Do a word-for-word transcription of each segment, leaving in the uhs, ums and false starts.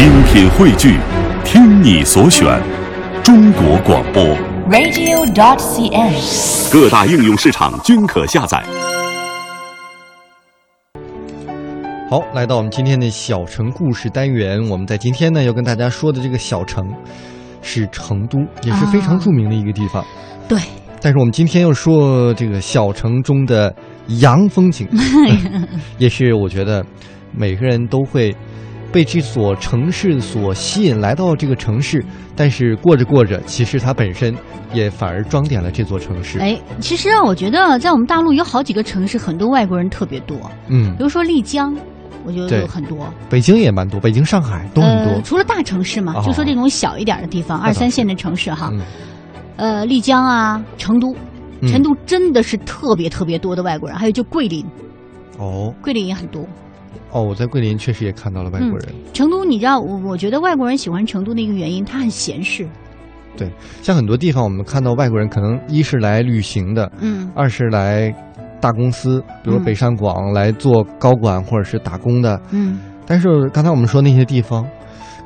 精品汇聚，听你所选，中国广播 radio dot c n， 各大应用市场均可下载。好，来到我们今天的小城故事单元。我们在今天呢要跟大家说的这个小城是成都，也是非常著名的一个地方、啊、对，但是我们今天要说这个小城中的洋风景也是我觉得每个人都会被这所城市所吸引，来到这个城市，但是过着过着，其实它本身也反而装点了这座城市。哎，其实啊，我觉得在我们大陆有好几个城市，很多外国人特别多。嗯，比如说丽江，我觉得有很多。北京也蛮多，北京、上海都很多。呃、除了大城市嘛、哦，就说这种小一点的地方，二三线的城市哈、嗯，呃，丽江啊，成都，成都真的是特别特别多的外国人，还有就桂林，哦，桂林也很多。哦，我在桂林确实也看到了外国人。嗯、成都，你知道，我我觉得外国人喜欢成都的一个原因，它很闲适。对，像很多地方我们看到外国人，可能一是来旅行的，嗯，二是来大公司，比如北上广、嗯、来做高管或者是打工的，嗯。但是刚才我们说那些地方，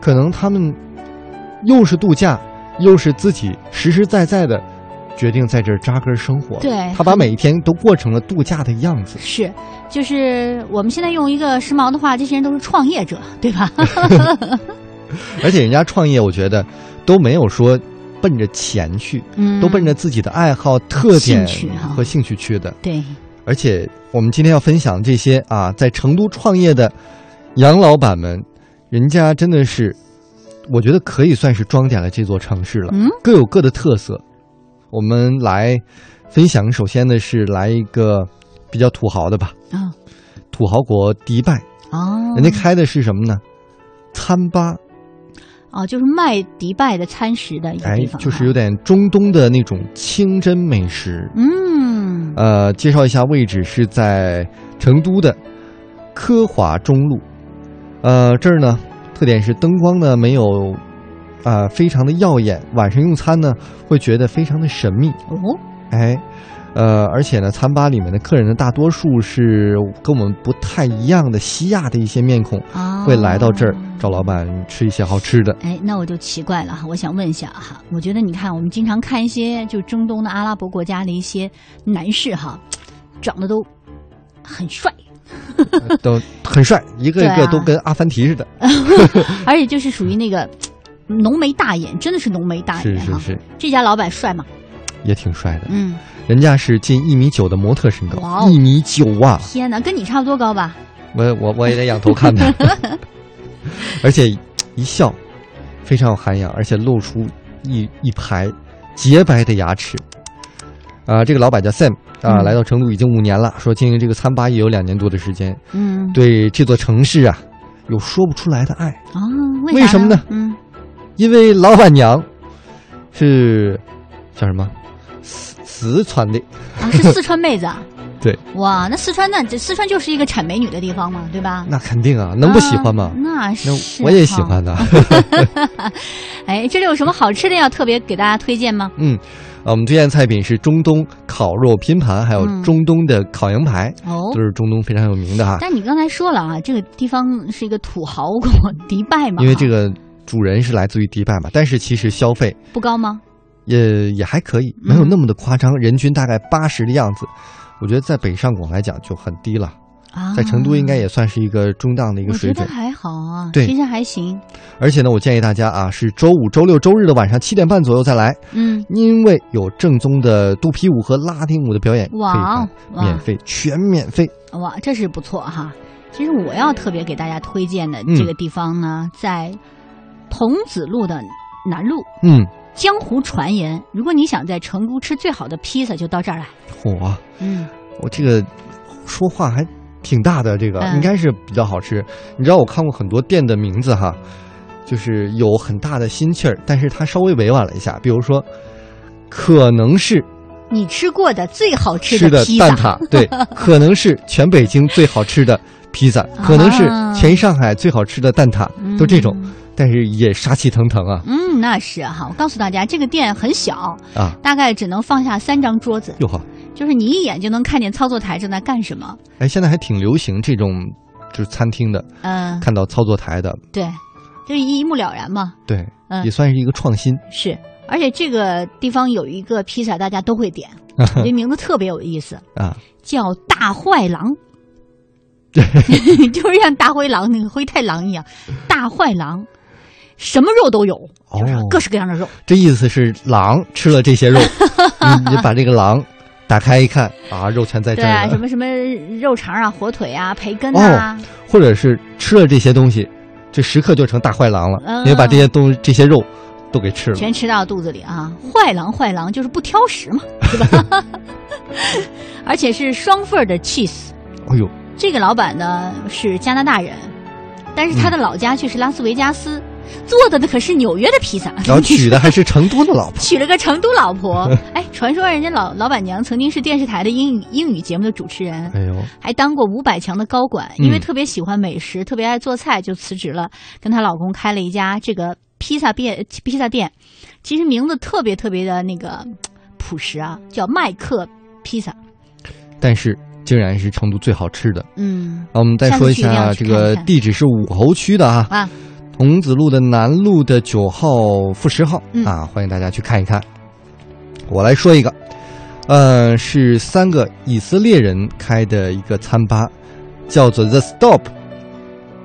可能他们又是度假，又是自己实实在在的决定在这儿扎根生活，对，他把每一天都过成了度假的样子。是，就是我们现在用一个时髦的话，这些人都是创业者，对吧？而且人家创业，我觉得都没有说奔着钱去、嗯，都奔着自己的爱好、特点和兴趣去的。对。而且我们今天要分享这些啊，在成都创业的洋老板们，人家真的是，我觉得可以算是装点了这座城市了，嗯、各有各的特色。我们来分享，首先呢是来一个比较土豪的吧，啊、哦，土豪国迪拜啊、哦，人家开的是什么呢？餐吧，哦，就是卖迪拜的餐食的一个地方、哎，就是有点中东的那种清真美食。嗯，呃，介绍一下位置是在成都的科华中路，呃，这儿呢特点是灯光呢没有。啊、呃，非常的耀眼。晚上用餐呢，会觉得非常的神秘。哦，哎，呃，而且呢，餐吧里面的客人呢，大多数是跟我们不太一样的西亚的一些面孔，哦、会来到这儿找老板吃一些好吃的。哎，那我就奇怪了哈，我想问一下哈，我觉得你看，我们经常看一些就中东的阿拉伯国家的一些男士哈，长得都很帅。都很帅，一个一个都跟阿凡提似的。啊、而且就是属于那个。浓眉大眼，真的是浓眉大眼、啊、是是是。这家老板帅吗？也挺帅的。嗯，人家是近一米九的模特身高，哦、一米九啊！天哪，跟你差不多高吧？我我我也得仰头看他，而且一笑非常有涵养，而且露出一一排洁白的牙齿。啊、呃，这个老板叫 Sam 啊、呃嗯，来到成都已经五年了，说经营这个餐吧也有两年多的时间。嗯，对这座城市啊，有说不出来的爱啊、哦？为啥呢？为什么呢？嗯。因为老板娘是叫什么四四川的啊，是四川妹子啊。对，哇，那四川那四川就是一个谄媚女的地方嘛，对吧？那肯定啊，能不喜欢吗？啊、那是那我也喜欢的。哎，这里有什么好吃的要特别给大家推荐吗？嗯，啊、我们推荐菜品是中东烤肉拼盘，还有中东的烤羊排，哦、嗯，都是中东非常有名的哈。但你刚才说了啊，这个地方是一个土豪国，迪拜嘛，因为这个。主人是来自于迪拜嘛，但是其实消费不高吗？也也还可以，没有那么的夸张，嗯、人均大概八十的样子。我觉得在北上广来讲就很低了，啊、在成都应该也算是一个中档的一个水准，我觉得还好啊，对，其实还行。而且呢，我建议大家啊，是周五、周六、周日的晚上七点半左右再来，嗯，因为有正宗的肚皮舞和拉丁舞的表演，哇，可以免费，全免费，哇，这是不错哈。其实我要特别给大家推荐的这个地方呢，嗯、在。桐梓路的南路，嗯，江湖传言，如果你想在成都吃最好的披萨，就到这儿来。嚯、哦，嗯，我这个说话还挺大的，这个、嗯、应该是比较好吃。你知道我看过很多店的名字哈，就是有很大的心气儿，但是他稍微委婉了一下，比如说，可能是。你吃过的最好吃的披萨吃的蛋挞，对，可能是全北京最好吃的披萨，可能是全上海最好吃的蛋挞，嗯、都这种，但是也杀气腾腾啊。嗯，那是哈、啊，我告诉大家，这个店很小啊，大概只能放下三张桌子。哟呵，就是你一眼就能看见操作台正在干什么。哎，现在还挺流行这种，就是餐厅的，嗯、呃，看到操作台的，对。就是一目了然嘛。对，嗯，也算是一个创新。是，而且这个地方有一个披萨大家都会点，这名字特别有意思啊，叫大坏狼。就是像大灰狼那个灰太狼一样，大坏狼，什么肉都有，就是各式各样的肉。哦，这意思是狼吃了这些肉，你, 你把这个狼打开一看啊，肉全在这儿。对啊，什么什么肉肠啊、火腿啊、培根啊，哦，或者是吃了这些东西，这时刻就成大坏狼了。嗯，你把这些东这些肉都给吃了，全吃到肚子里啊！坏狼，坏狼就是不挑食嘛，是吧？而且是双份的 cheese。哎呦！这个老板呢是加拿大人，但是他的老家却是拉斯维加斯，嗯，做的可是纽约的披萨，然后娶的还是成都的老婆，娶了个成都老婆。哎，传说人家老老板娘曾经是电视台的英语英语节目的主持人，哎呦，还当过五百强的高管，因为特别喜欢美食，嗯，特别爱做菜，就辞职了，跟她老公开了一家这个披萨店。披萨店其实名字特别特别的那个朴实啊，叫麦克披萨，但是竟然是成都最好吃的。嗯，啊，我们再说一下这个地址是武侯区的啊，啊桐梓路的南路的九号负十号，嗯，啊，欢迎大家去看一看。我来说一个，呃，是三个以色列人开的一个餐吧，叫做 The Stop，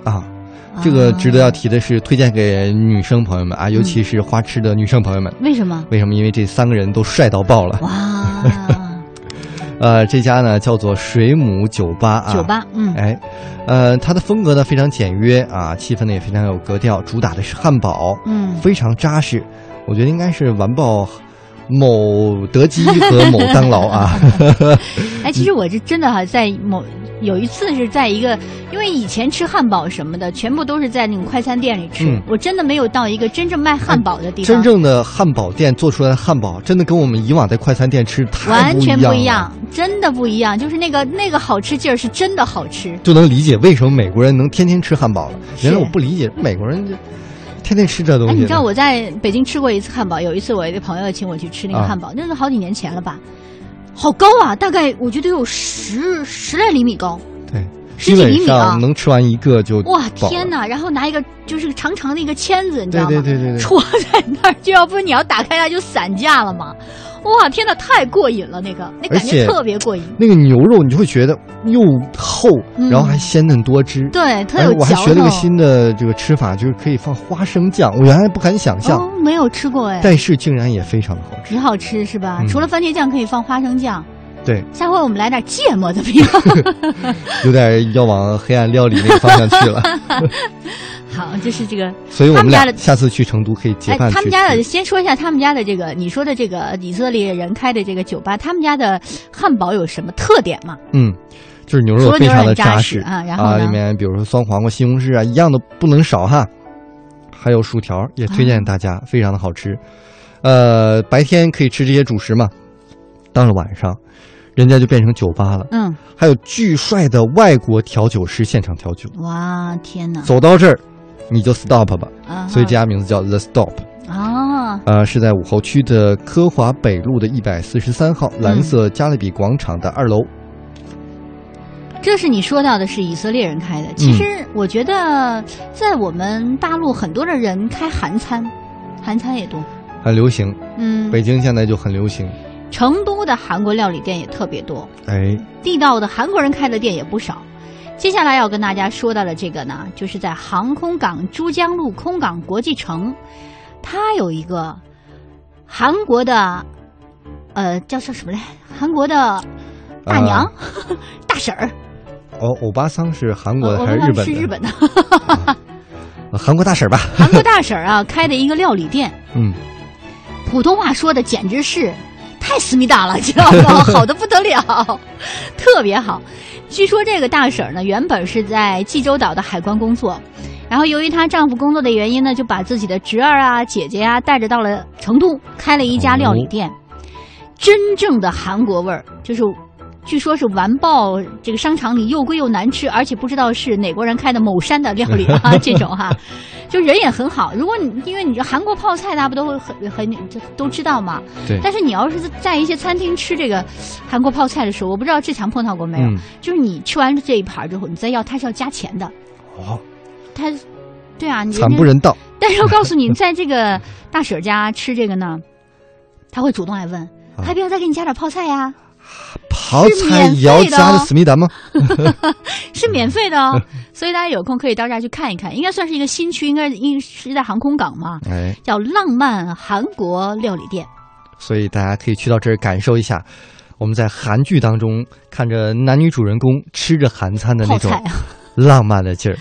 啊，这个值得要提的是，推荐给女生朋友们啊，尤其是花痴的女生朋友们。嗯，为什么？为什么？因为这三个人都帅到爆了。哇！呃，这家呢叫做水母酒吧啊，酒吧，嗯，哎，呃，它的风格呢非常简约啊，气氛呢也非常有格调，主打的是汉堡，嗯，非常扎实，我觉得应该是完爆某德基和某当劳啊。哎，其实我这真的哈，在某有一次是在一个，因为以前吃汉堡什么的，全部都是在那种快餐店里吃，嗯，我真的没有到一个真正卖汉堡的地方。真正的汉堡店做出来的汉堡，真的跟我们以往在快餐店吃太完全不一样，真的不一样。就是那个那个好吃劲儿是真的好吃，就能理解为什么美国人能天天吃汉堡了。原来我不理解美国人就天天吃这东西。哎，你知道我在北京吃过一次汉堡，有一次我一个朋友请我去吃那个汉堡，啊，那是好几年前了吧。好高啊，大概我觉得有十十来厘米高，对，十几厘米啊，能吃完一个就哇天哪！然后拿一个就是长长的一个签子，你知道吗？对对对对对，戳在那儿，就要不你要打开它就散架了嘛！哇天哪，太过瘾了，那个那感觉特别过瘾。那个牛肉你就会觉得又厚，嗯，然后还鲜嫩多汁，对，特有嚼头。我还学了一个新的这个吃法，就是可以放花生酱，我原来不敢想象。哦，没有吃过哎，但是竟然也非常的好吃，很好吃是吧，嗯？除了番茄酱可以放花生酱。对，下回我们来点芥末怎么样？有点要往黑暗料理那个方向去了。好，就是这个。所以我们俩下次去成都可以结伴去吃。哎，他们家的先说一下他们家的这个，你说的这个以色列人开的这个酒吧，他们家的汉堡有什么特点吗？嗯，就是牛肉非常的扎实啊，然后啊，里面比如说酸黄瓜、西红柿啊，一样的不能少哈。还有薯条也推荐大家，啊，非常的好吃。呃，白天可以吃这些主食嘛，到了晚上人家就变成酒吧了。嗯，还有巨帅的外国调酒师现场调酒。哇天哪，走到这儿你就 stop 吧，啊，所以这家名字叫 The Stop 啊，呃，是在武侯区的科华北路的一百四十三号，嗯，蓝色加勒比广场的二楼。这是你说到的是以色列人开的，其实我觉得在我们大陆很多的人开韩餐，韩餐也多，很流行，嗯，北京现在就很流行，成都的韩国料理店也特别多，哎，地道的韩国人开的店也不少。接下来要跟大家说到的这个呢，就是在航空港珠江路空港国际城，它有一个韩国的，呃，叫叫什么来？韩国的大娘、啊、大婶儿。哦，欧巴桑是韩国的还是日本的？是日本的。啊、韩国大婶吧。韩国大婶啊，开的一个料理店。嗯。普通话说的简直是。太思密达了，知道吗？好的不得了，特别好。据说这个大婶呢，原本是在济州岛的海关工作，然后由于她丈夫工作的原因呢，就把自己的侄儿啊、姐姐啊带着到了成都，开了一家料理店。真正的韩国味儿，就是据说是完爆这个商场里又贵又难吃，而且不知道是哪国人开的某山的料理啊，这种哈、啊，就人也很好。如果你因为你这韩国泡菜，大家不都会很很都知道嘛？对。但是你要是在一些餐厅吃这个韩国泡菜的时候，我不知道志强碰到过没有、嗯，就是你吃完这一盘之后，你再要，它是要加钱的。哦。它对啊，惨不忍睹。但是我告诉你，在这个大婶家吃这个呢，他会主动来问，还不要再给你加点泡菜呀、啊？泡菜也要加的思密达吗？是免费的哦，所以大家有空可以到这儿去看一看，应该算是一个新区，应该应是在航空港嘛，哎，叫浪漫韩国料理店。所以大家可以去到这儿感受一下，我们在韩剧当中看着男女主人公吃着韩餐的那种浪漫的劲儿。